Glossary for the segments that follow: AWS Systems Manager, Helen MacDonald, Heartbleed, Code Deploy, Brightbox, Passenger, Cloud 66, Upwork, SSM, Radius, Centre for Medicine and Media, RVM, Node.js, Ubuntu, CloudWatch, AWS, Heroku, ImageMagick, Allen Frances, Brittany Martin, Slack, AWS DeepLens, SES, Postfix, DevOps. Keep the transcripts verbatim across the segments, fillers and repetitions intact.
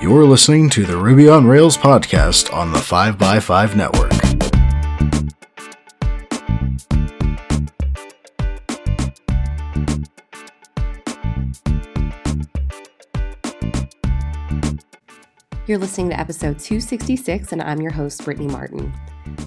You're listening to the Ruby on Rails podcast on the five by five Network. You're listening to episode two sixty-six, and I'm your host, Brittany Martin.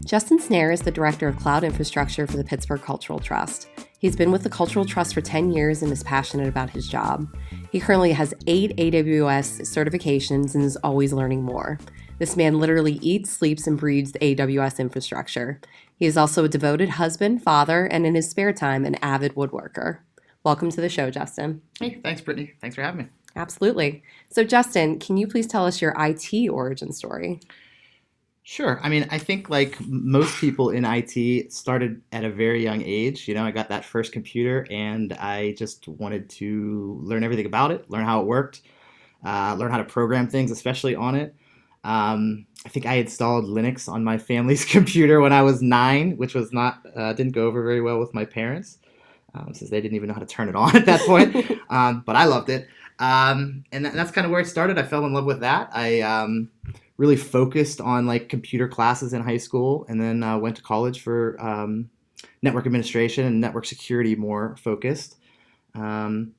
Justin Snair is the director of cloud infrastructure for the Pittsburgh Cultural Trust. He's been with the Cultural Trust for ten years and is passionate about his job. He currently has eight A W S certifications and is always learning more. This man literally eats, sleeps, and breathes the A W S infrastructure. He is also a devoted husband, father, and in his spare time, an avid woodworker. Welcome to the show, Justin. Hey, thanks, Brittany. Thanks for having me. Absolutely. So, Justin, can you please tell us your I T origin story? Sure. I mean, I think like most people in I T started at a very young age. You know, I got that first computer and I just wanted to learn everything about it, learn how it worked, uh, learn how to program things, especially on it. Um, I think I installed Linux on my family's computer when I was nine, which was not uh, didn't go over very well with my parents um, since they didn't even know how to turn it on at that point. um, but I loved it. Um, and th- that's kind of where it started. I fell in love with that. I um, really focused on like computer classes in high school, and then uh, went to college for um, network administration and network security, more focused. Um,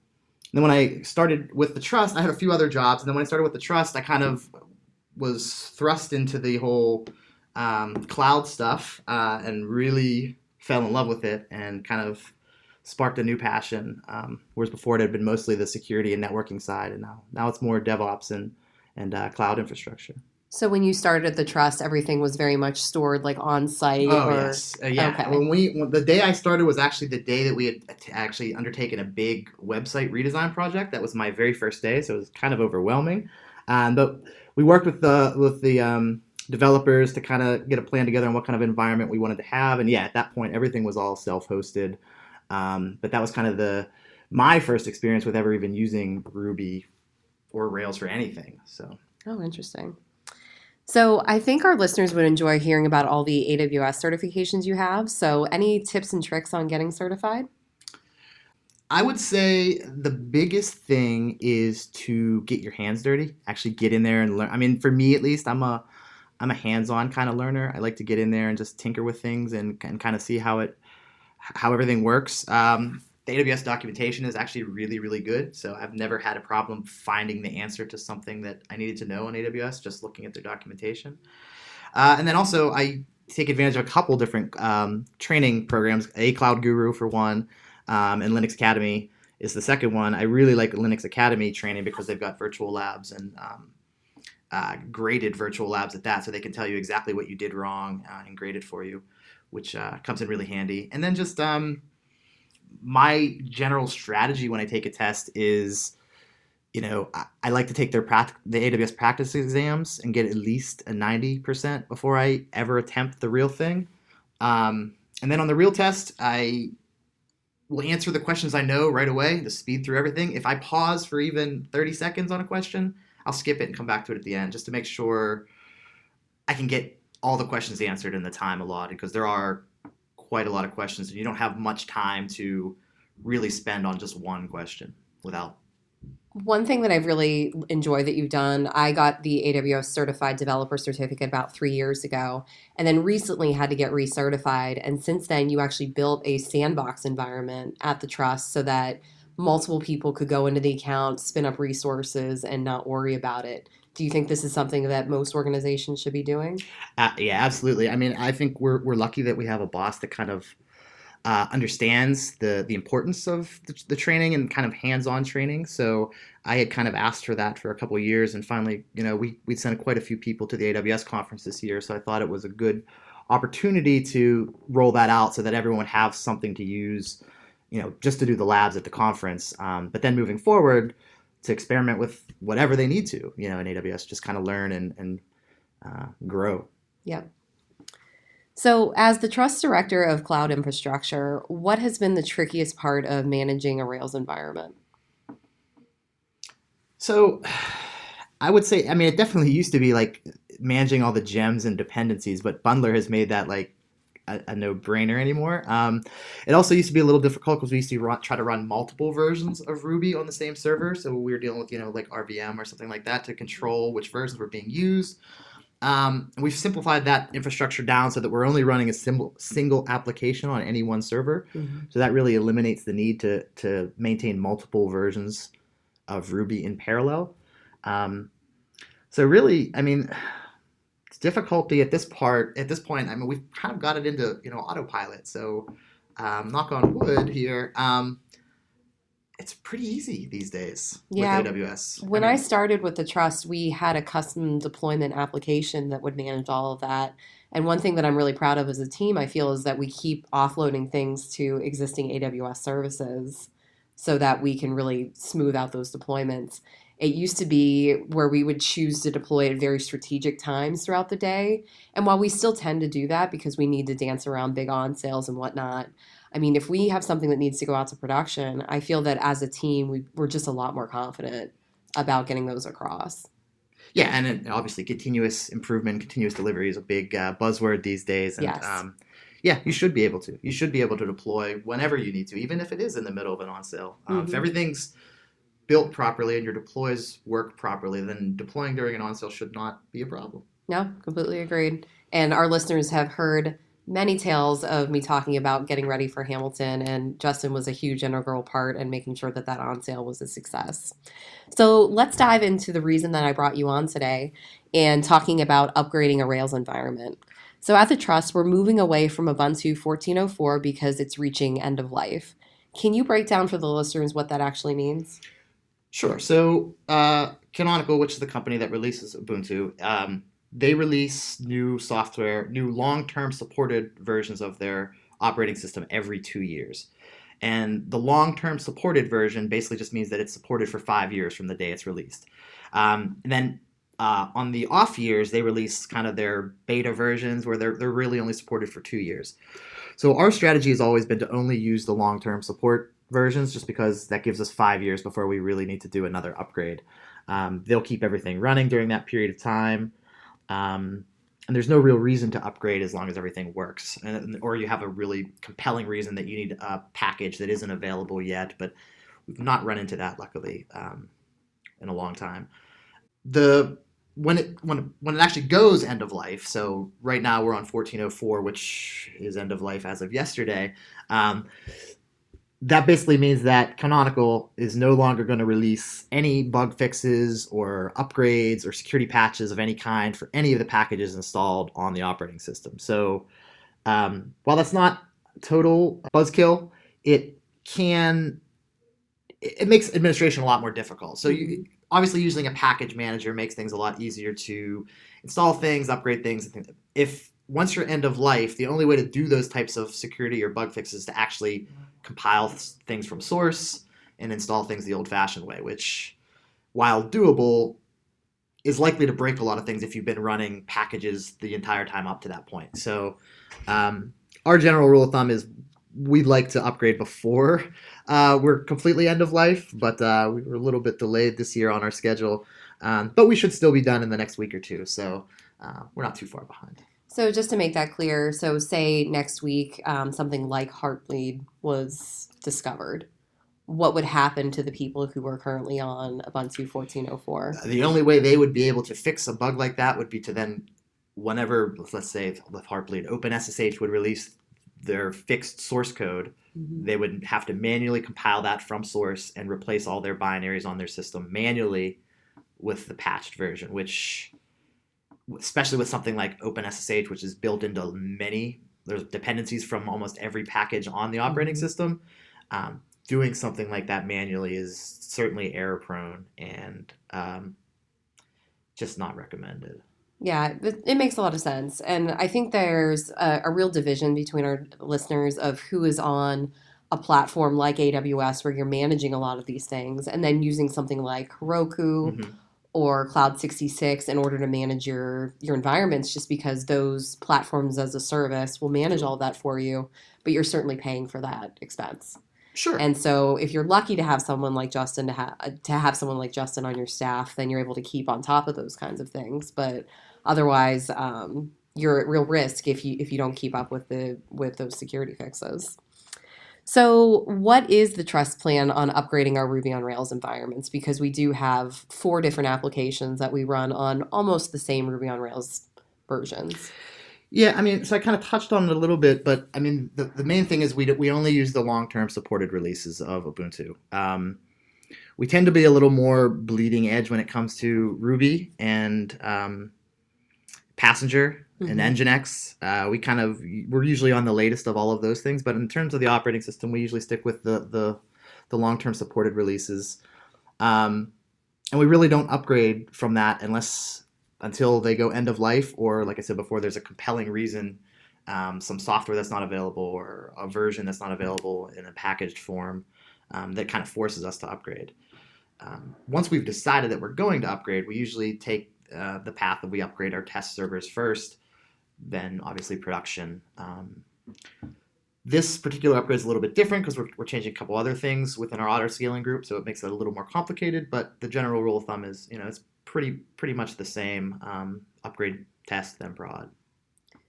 then when I started with the trust, I had a few other jobs. And then when I started with the trust, I kind of was thrust into the whole um, cloud stuff uh, and really fell in love with it and kind of sparked a new passion. Um, whereas before it had been mostly the security and networking side. And now, now it's more DevOps and, and uh, cloud infrastructure. So when you started the trust, everything was very much stored like on site. Oh or... yes, uh, yeah. Okay. When we when, the day I started was actually the day that we had actually undertaken a big website redesign project. That was my very first day, so it was kind of overwhelming. Um, but we worked with the with the um, developers to kind of get a plan together on what kind of environment we wanted to have. And yeah, at that point, everything was all self-hosted. Um, but that was kind of the my first experience with ever even using Ruby or Rails for anything. So. Oh, interesting. So I think our listeners would enjoy hearing about all the A W S certifications you have. So any tips and tricks on getting certified? I would say the biggest thing is to get your hands dirty, actually get in there and learn. I mean, for me at least, I'm a I'm a hands-on kind of learner. I like to get in there and just tinker with things and, and kind of see how it how everything works. Um, the A W S documentation is actually really, really good. So I've never had a problem finding the answer to something that I needed to know on A W S, just looking at their documentation. Uh, and then also I take advantage of a couple different um, training programs, a Cloud Guru for one, um, and Linux Academy is the second one. I really like Linux Academy training because they've got virtual labs and um, uh, graded virtual labs at that. So they can tell you exactly what you did wrong uh, and grade it for you, which uh, comes in really handy. And then just... Um, my general strategy when I take a test is, you know, I, I like to take their pract- the A W S practice exams and get at least a ninety percent before I ever attempt the real thing. Um, and then on the real test, I will answer the questions I know right away to speed through everything. If I pause for even thirty seconds on a question, I'll skip it and come back to it at the end just to make sure I can get all the questions answered in the time allotted, because there are quite a lot of questions and you don't have much time to really spend on just one question. Without one thing that I've really enjoyed that you've done, I got the A W S certified developer certificate about three years ago and then recently had to get recertified, and since then you actually built a sandbox environment at the trust so that multiple people could go into the account, spin up resources, and not worry about it. Do you think this is something that most organizations should be doing? Uh, yeah, absolutely. I mean, I think we're we're lucky that we have a boss that kind of uh, understands the the importance of the, the training and kind of hands-on training. So I had kind of asked for that for a couple of years, and finally, you know, we we sent quite a few people to the A W S conference this year. So I thought it was a good opportunity to roll that out so that everyone would have something to use, you know, just to do the labs at the conference. Um, but then moving forward, to experiment with whatever they need to, you know, in A W S, just kind of learn and, and uh, grow. Yep. So as the Trust Director of Cloud Infrastructure, what has been the trickiest part of managing a Rails environment? So I would say, I mean, it definitely used to be like managing all the gems and dependencies, but Bundler has made that like a, a no-brainer anymore. Um, it also used to be a little difficult because we used to run, try to run multiple versions of Ruby on the same server. So we were dealing with, you know, like R V M or something like that to control which versions were being used. Um, we've simplified that infrastructure down so that we're only running a simple, single application on any one server. Mm-hmm. So that really eliminates the need to to maintain multiple versions of Ruby in parallel. Um, so really, I mean, it's difficulty at this part, at this point, I mean, we've kind of got it into, you know, autopilot. So um, knock on wood here. Um, It's pretty easy these days yeah. with A W S. When I, mean, I started with the trust, we had a custom deployment application that would manage all of that. And one thing that I'm really proud of as a team, I feel, is that we keep offloading things to existing A W S services so that we can really smooth out those deployments. It used to be where we would choose to deploy at very strategic times throughout the day. And while we still tend to do that because we need to dance around big on sales and whatnot, I mean, if we have something that needs to go out to production, I feel that as a team, we, we're just a lot more confident about getting those across. Yeah, and it, obviously continuous improvement, continuous delivery is a big uh, buzzword these days. And, yes. Um, yeah, you should be able to. You should be able to deploy whenever you need to, even if it is in the middle of an on sale. Um, mm-hmm. If everything's built properly and your deploys work properly, then deploying during an on sale should not be a problem. No, completely agreed. And our listeners have heard many tales of me talking about getting ready for Hamilton, and Justin was a huge integral part in making sure that that on sale was a success. So let's dive into the reason that I brought you on today and talking about upgrading a Rails environment. So at the Trust, we're moving away from Ubuntu fourteen oh four because it's reaching end of life. Can you break down for the listeners what that actually means? Sure. So uh, Canonical, which is the company that releases Ubuntu, um, they release new software, new long-term supported versions of their operating system every two years. And the long-term supported version basically just means that it's supported for five years from the day it's released. Um, and then uh, on the off years, they release kind of their beta versions where they're, they're really only supported for two years. So our strategy has always been to only use the long-term support versions just because that gives us five years before we really need to do another upgrade. Um, they'll keep everything running during that period of time. Um, and there's no real reason to upgrade as long as everything works, and, or you have a really compelling reason that you need a package that isn't available yet, but we've not run into that, luckily, um, in a long time. The when it when when it actually goes end of life, so right now we're on fourteen oh four, which is end of life as of yesterday, um, that basically means that Canonical is no longer going to release any bug fixes or upgrades or security patches of any kind for any of the packages installed on the operating system. So um, while that's not total buzzkill, it can it makes administration a lot more difficult. So you, obviously using a package manager makes things a lot easier to install things, upgrade things. If once you're end of life, the only way to do those types of security or bug fixes is to actually compile things from source and install things the old-fashioned way, which, while doable, is likely to break a lot of things if you've been running packages the entire time up to that point. So um, our general rule of thumb is we'd like to upgrade before uh, we're completely end of life, but uh, we were a little bit delayed this year on our schedule. Um, but we should still be done in the next week or two, so uh, we're not too far behind. So just to make that clear, so say next week um, something like Heartbleed was discovered, what would happen to the people who were currently on Ubuntu fourteen oh four? Uh, the only way they would be able to fix a bug like that would be to then, whenever, let's say with Heartbleed, OpenSSH would release their fixed source code, mm-hmm. they would have to manually compile that from source and replace all their binaries on their system manually with the patched version, which... especially with something like OpenSSH, which is built into many, there's dependencies from almost every package on the operating system. Um, doing something like that manually is certainly error prone and um, just not recommended. Yeah, it makes a lot of sense. And I think there's a, a real division between our listeners of who is on a platform like A W S where you're managing a lot of these things and then using something like Heroku, mm-hmm. or Cloud sixty-six in order to manage your, your environments, just because those platforms as a service will manage all that for you, but you're certainly paying for that expense. Sure. And so if you're lucky to have someone like Justin to ha- to have someone like Justin on your staff, then you're able to keep on top of those kinds of things. But otherwise, um, you're at real risk if you if you don't keep up with the with those security fixes. So what is the trust plan on upgrading our Ruby on Rails environments? Because we do have four different applications that we run on almost the same Ruby on Rails versions. Yeah, I mean, so I kind of touched on it a little bit, but I mean, the, the main thing is we we only use the long-term supported releases of Ubuntu. Um, we tend to be a little more bleeding edge when it comes to Ruby and um, Passenger and Nginx. Uh, we kind of we're usually on the latest of all of those things, but in terms of the operating system, we usually stick with the the, the long-term supported releases, um, and we really don't upgrade from that unless until they go end of life, or like I said before, there's a compelling reason, um, some software that's not available or a version that's not available in a packaged form um, that kind of forces us to upgrade. Um, once we've decided that we're going to upgrade, we usually take uh, the path that we upgrade our test servers first, then obviously production. Um, this particular upgrade is a little bit different because we're, we're changing a couple other things within our auto scaling group, so it makes it a little more complicated. But the general rule of thumb is, you know, it's pretty pretty much the same: um, upgrade, test, then prod.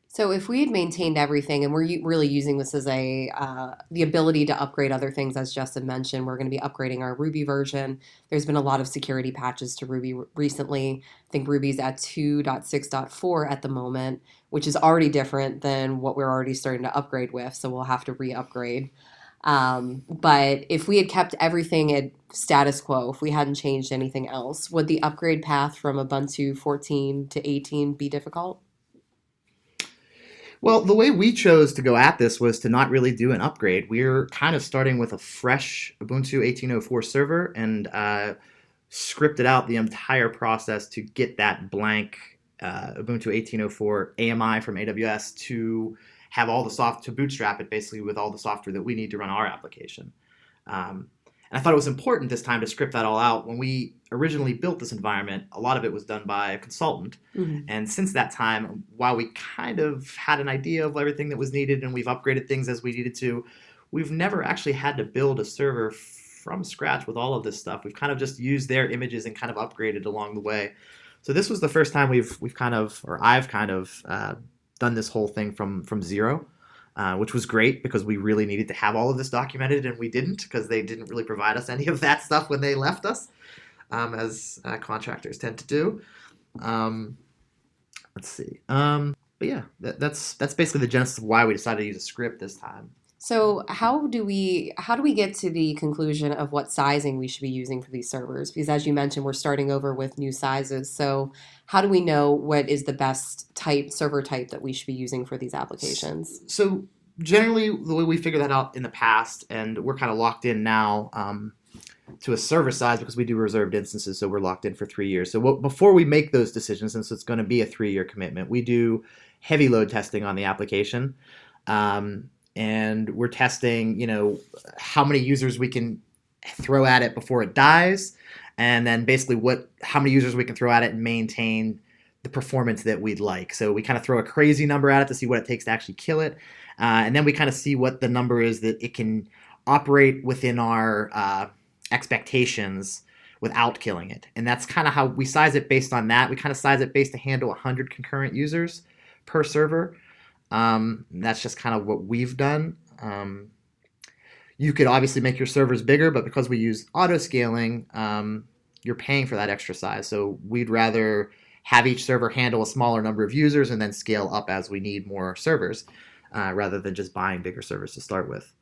So if we had maintained everything, and we're u- really using this as a uh, the ability to upgrade other things, as Justin mentioned, we're going to be upgrading our Ruby version. There's been a lot of security patches to Ruby re- recently. I think Ruby's at two point six point four at the moment, which is already different than what we're already starting to upgrade with, so we'll have to re-upgrade. Um, but if we had kept everything at status quo, if we hadn't changed anything else, would the upgrade path from Ubuntu fourteen to eighteen be difficult? Well, the way we chose to go at this was to not really do an upgrade. We're kind of starting with a fresh Ubuntu eighteen oh four server and uh, scripted out the entire process to get that blank uh, Ubuntu eighteen oh four A M I from A W S to have all the soft to bootstrap it basically with all the software that we need to run our application. Um, and I thought it was important this time to script that all out. When we originally built this environment, a lot of it was done by a consultant. Mm-hmm. And since that time, while we kind of had an idea of everything that was needed and we've upgraded things as we needed to, we've never actually had to build a server from scratch with all of this stuff. We've kind of just used their images and kind of upgraded along the way. So this was the first time we've we've kind of, or I've kind of uh, done this whole thing from from zero. Uh, which was great because we really needed to have all of this documented and we didn't because they didn't really provide us any of that stuff when they left us, um, as uh, contractors tend to do. Um, let's see. Um, but yeah, that, that's that's basically the genesis of why we decided to use a script this time. So how do we how do we get to the conclusion of what sizing we should be using for these servers? Because as you mentioned, we're starting over with new sizes. So how do we know what is the best type server type that we should be using for these applications? So generally, the way we figure that out in the past, and we're kind of locked in now um, to a server size because we do reserved instances, so we're locked in for three years. So what, before we make those decisions, since it's going to be a three-year commitment, we do heavy load testing on the application. Um, and we're testing, you know, how many users we can throw at it before it dies. And then basically what, how many users we can throw at it and maintain the performance that we'd like. So we kind of throw a crazy number at it to see what it takes to actually kill it. Uh, and then we kind of see what the number is that it can operate within our uh, expectations without killing it. And that's kind of how we size it based on that. We kind of size it based to handle one hundred concurrent users per server. Um, that's just kind of what we've done. Um, you could obviously make your servers bigger, but because we use auto scaling, um, you're paying for that extra size. So we'd rather have each server handle a smaller number of users and then scale up as we need more servers, uh, rather than just buying bigger servers to start with.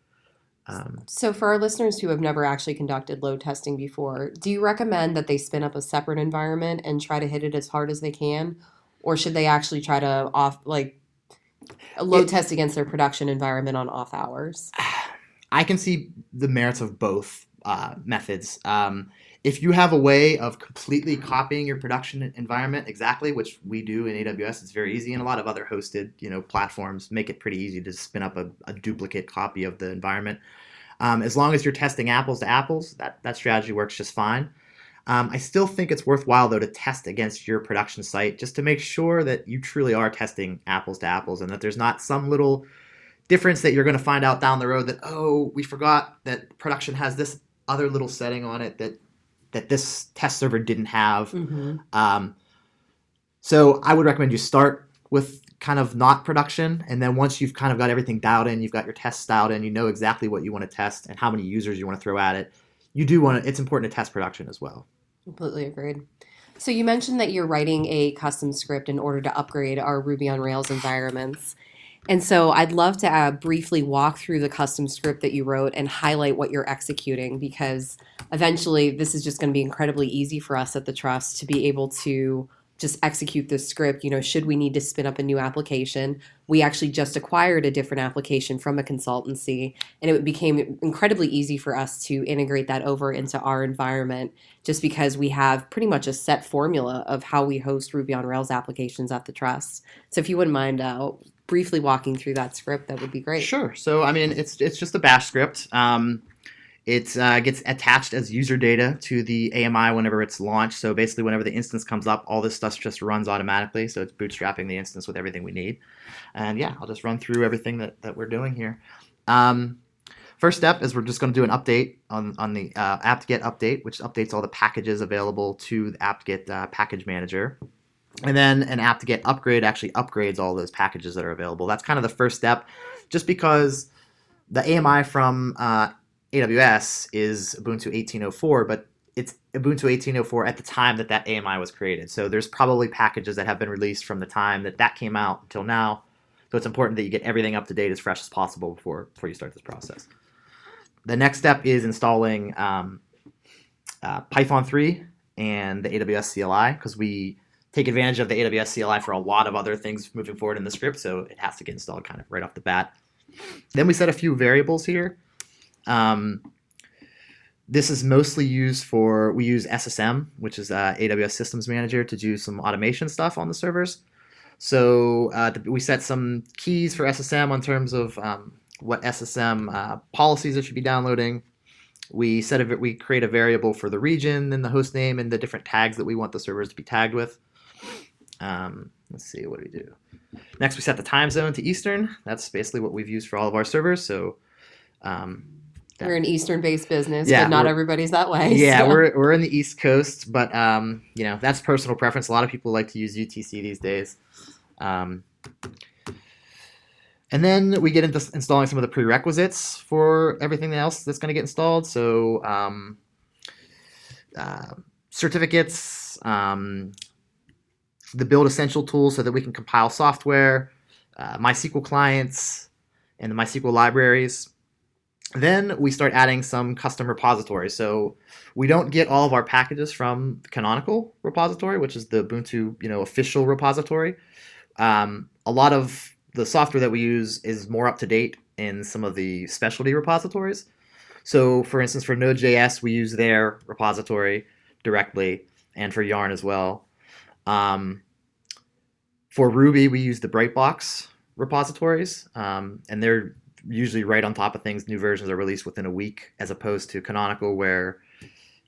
Um, so for our listeners who have never actually conducted load testing before, do you recommend that they spin up a separate environment and try to hit it as hard as they can? Or should they actually try to off, like, A load it, test against their production environment on off hours? I can see the merits of both uh, methods. Um, if you have a way of completely copying your production environment exactly, which we do in A W S, it's very easy, and a lot of other hosted, you know, platforms make it pretty easy to spin up a, a duplicate copy of the environment. Um, as long as you're testing apples to apples, that, that strategy works just fine. Um, I still think it's worthwhile, though, to test against your production site just to make sure that you truly are testing apples to apples and that there's not some little difference that you're going to find out down the road that, oh, we forgot that production has this other little setting on it that that this test server didn't have. Mm-hmm. Um, so I would recommend you start with kind of not production. And then once you've kind of got everything dialed in, you've got your tests dialed in, you know exactly what you want to test and how many users you want to throw at it. You do want to, it's important to test production as well. Completely agreed. So you mentioned that you're writing a custom script in order to upgrade our Ruby on Rails environments. And so I'd love to uh, briefly walk through the custom script that you wrote and highlight what you're executing, because eventually this is just going to be incredibly easy for us at the Trust to be able to just execute this script. You know, should we need to spin up a new application? We actually just acquired a different application from a consultancy, and it became incredibly easy for us to integrate that over into our environment just because we have pretty much a set formula of how we host Ruby on Rails applications at the Trust. So if you wouldn't mind uh, briefly walking through that script, that would be great. Sure. So, I mean, it's it's just a bash script. Um, It uh, gets attached as user data to the A M I whenever it's launched. So basically, whenever the instance comes up, all this stuff just runs automatically. So it's bootstrapping the instance with everything we need. And yeah, I'll just run through everything that, that we're doing here. Um, first step is we're just going to do an update on, on the uh, apt-get update, which updates all the packages available to the apt-get uh, package manager. And then an apt-get upgrade actually upgrades all those packages that are available. That's kind of the first step, just because the A M I from uh, A W S is Ubuntu eighteen oh four, but it's Ubuntu eighteen oh four at the time that that A M I was created. So there's probably packages that have been released from the time that that came out until now. So it's important that you get everything up to date as fresh as possible before before you start this process. The next step is installing um, uh, Python three and the A W S C L I, because we take advantage of the A W S C L I for a lot of other things moving forward in the script, so it has to get installed kind of right off the bat. Then we set a few variables here. Um, this is mostly used for, we use S S M, which is uh, A W S Systems Manager, to do some automation stuff on the servers. So uh, we set some keys for S S M in terms of um, what S S M uh, policies it should be downloading. We set a, we create a variable for the region and the host name and the different tags that we want the servers to be tagged with. Um, let's see, what do we do? Next, we set the time zone to Eastern. That's basically what we've used for all of our servers. So um, we're an Eastern-based business, yeah, but not everybody's that way. Yeah, so. we're we're in the East Coast, but um, you know, that's personal preference. A lot of people like to use U T C these days. Um, and then we get into installing some of the prerequisites for everything else that's going to get installed. So um, uh, certificates, um, the build essential tool so that we can compile software, uh, MySQL clients, and the MySQL libraries. Then we start adding some custom repositories. So we don't get all of our packages from the Canonical repository, which is the Ubuntu, you know, official repository. Um, a lot of the software that we use is more up to date in some of the specialty repositories. So for instance, for Node dot J S, we use their repository directly, and for Yarn as well. Um, for Ruby, we use the Brightbox repositories, um, and they're usually right on top of things. New versions are released within a week, as opposed to Canonical, where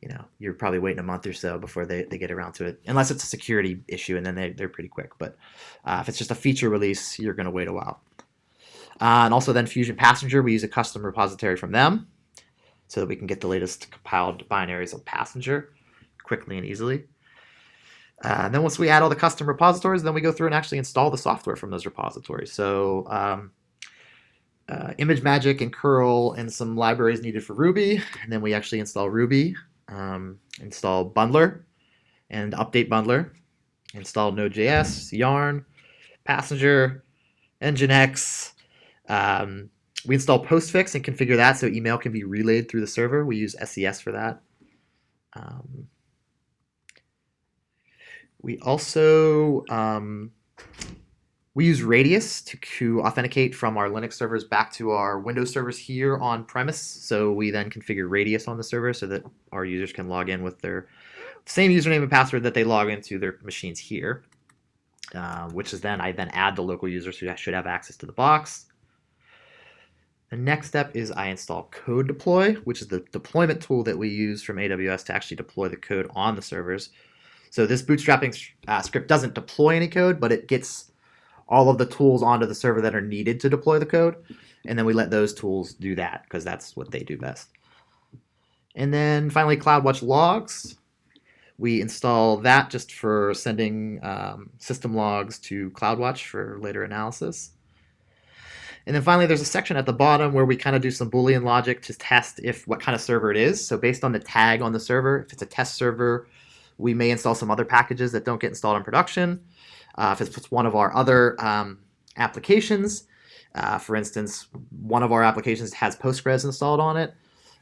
you know you're probably waiting a month or so before they, they get around to it, unless it's a security issue, and then they, they're pretty quick. But uh, if it's just a feature release, you're going to wait a while. Uh, and also then Fusion Passenger, we use a custom repository from them so that we can get the latest compiled binaries of Passenger quickly and easily. Uh, and then once we add all the custom repositories, then we go through and actually install the software from those repositories. So um, Uh, ImageMagick and curl and some libraries needed for Ruby, and then we actually install Ruby, um, install Bundler, and update Bundler, install Node dot J S, Yarn, Passenger, Nginx. Um, we install Postfix and configure that so email can be relayed through the server. We use S E S for that. Um, we also um, We use Radius to, to authenticate from our Linux servers back to our Windows servers here on premise. So we then configure Radius on the server so that our users can log in with their same username and password that they log into their machines here, uh, which is then I then add the local users who should have access to the box. The next step is I install Code Deploy, which is the deployment tool that we use from A W S to actually deploy the code on the servers. So this bootstrapping uh, script doesn't deploy any code, but it gets all of the tools onto the server that are needed to deploy the code. And then we let those tools do that because that's what they do best. And then finally, CloudWatch logs, We install that just for sending um, system logs to CloudWatch for later analysis. And then finally, there's a section at the bottom where we kind of do some Boolean logic to test if what kind of server it is. So based on the tag on the server, if it's a test server, we may install some other packages that don't get installed in production. Uh, if it's one of our other um, applications, uh, for instance, one of our applications has Postgres installed on it.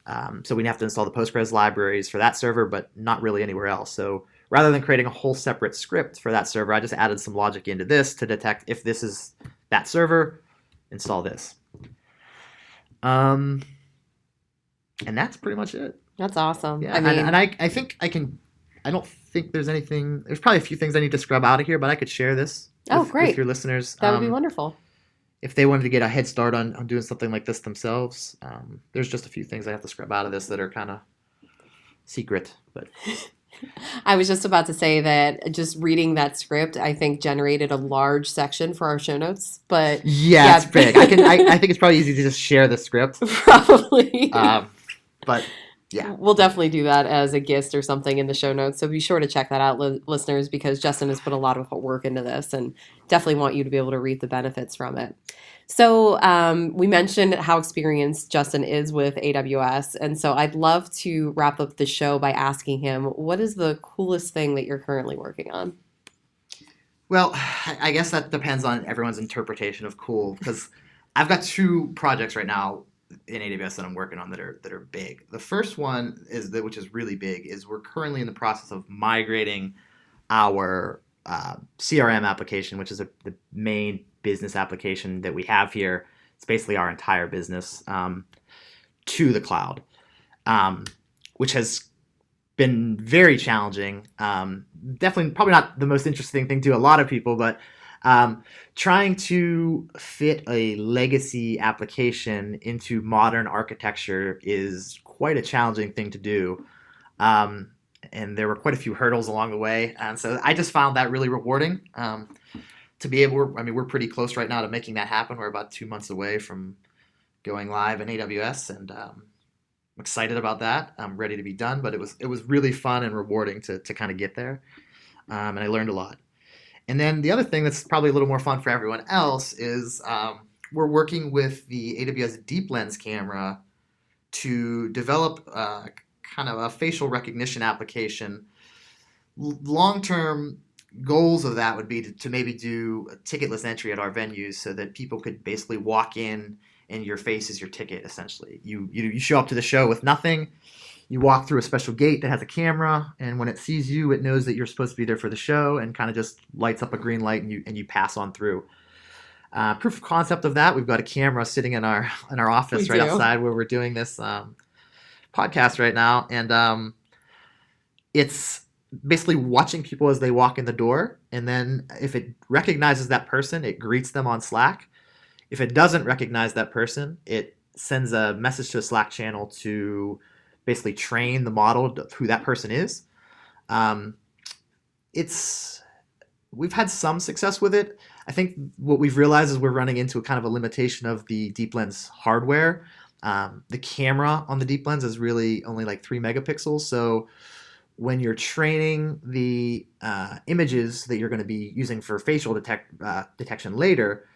Um, so we have to install the Postgres libraries for that server, but not really anywhere else. So rather than creating a whole separate script for that server, I just added some logic into this to detect if this is that server, install this. Um, and that's pretty much it. That's awesome. Yeah, I mean, and, and I, I think I can, I don't think there's anything, there's probably a few things I need to scrub out of here, but I could share this oh, with, great. with your listeners. That would um, be wonderful. If they wanted to get a head start on, on doing something like this themselves, um, there's just a few things I have to scrub out of this that are kind of secret. But I was just about to say that just reading that script, I think, generated a large section for our show notes. But yeah, yeah. It's big. I can. I, I think it's probably easy to just share the script. Probably. Um, but yeah, we'll definitely do that as a gist or something in the show notes. So be sure to check that out, li- listeners, because Justin has put a lot of work into this, and definitely want you to be able to reap the benefits from it. So um, we mentioned how experienced Justin is with A W S, and so I'd love to wrap up the show by asking him, what is the coolest thing that you're currently working on? Well, I guess that depends on everyone's interpretation of cool, because I've got two projects right now in A W S that I'm working on that are that are big. The first one, is that, which is really big, is we're currently in the process of migrating our uh, C R M application, which is a, the main business application that we have here. It's basically our entire business, um, to the cloud, um, which has been very challenging. Um, definitely probably not the most interesting thing to a lot of people, but um, trying to fit a legacy application into modern architecture is quite a challenging thing to do. Um, and there were quite a few hurdles along the way. And so I just found that really rewarding. Um, To be able, I mean, we're pretty close right now to making that happen. We're about two months away from going live in A W S, and um, I'm excited about that. I'm ready to be done, but it was it was really fun and rewarding to to kind of get there, um, and I learned a lot. And then the other thing that's probably a little more fun for everyone else is um, we're working with the A W S DeepLens camera to develop uh, kind of a facial recognition application. Long-term goals of that would be to, to maybe do a ticketless entry at our venues so that people could basically walk in and your face is your ticket, essentially. You, you you show up to the show with nothing. You walk through a special gate that has a camera, and when it sees you, it knows that you're supposed to be there for the show and kind of just lights up a green light, and you and you pass on through. Uh, proof of concept of that, we've got a camera sitting in our in our office we right do. outside where we're doing this um, podcast right now, and um, it's basically watching people as they walk in the door. And then if it recognizes that person, it greets them on Slack. If it doesn't recognize that person, it sends a message to a Slack channel to basically train the model who that person is. Um, it's, we've had some success with it. I think what we've realized is we're running into a kind of a limitation of the DeepLens hardware. Um, the camera on the DeepLens is really only like three megapixels. So when you're training the uh, images that you're going to be using for facial detect, uh, detection later,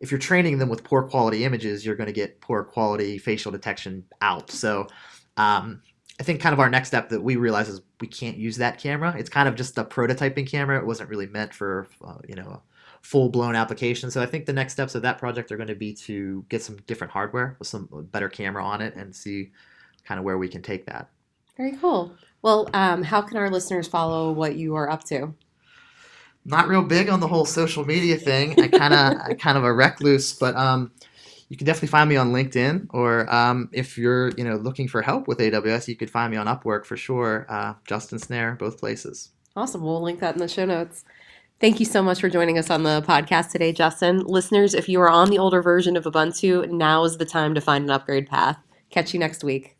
if you're training them with poor quality images, you're going to get poor quality facial detection out. So um, I think kind of our next step that we realize is we can't use that camera. It's kind of just a prototyping camera. It wasn't really meant for uh, you know a full-blown application. So I think the next steps of that project are going to be to get some different hardware with some better camera on it and see kind of where we can take that. Very cool. Well, um, how can our listeners follow what you are up to? Not real big on the whole social media thing. I kind of, I kind of a recluse, but um, you can definitely find me on LinkedIn, or um, if you're, you know, looking for help with A W S, you could find me on Upwork for sure. Uh, Justin Snair, both places. Awesome. We'll link that in the show notes. Thank you so much for joining us on the podcast today, Justin. Listeners, if you are on the older version of Ubuntu, now is the time to find an upgrade path. Catch you next week.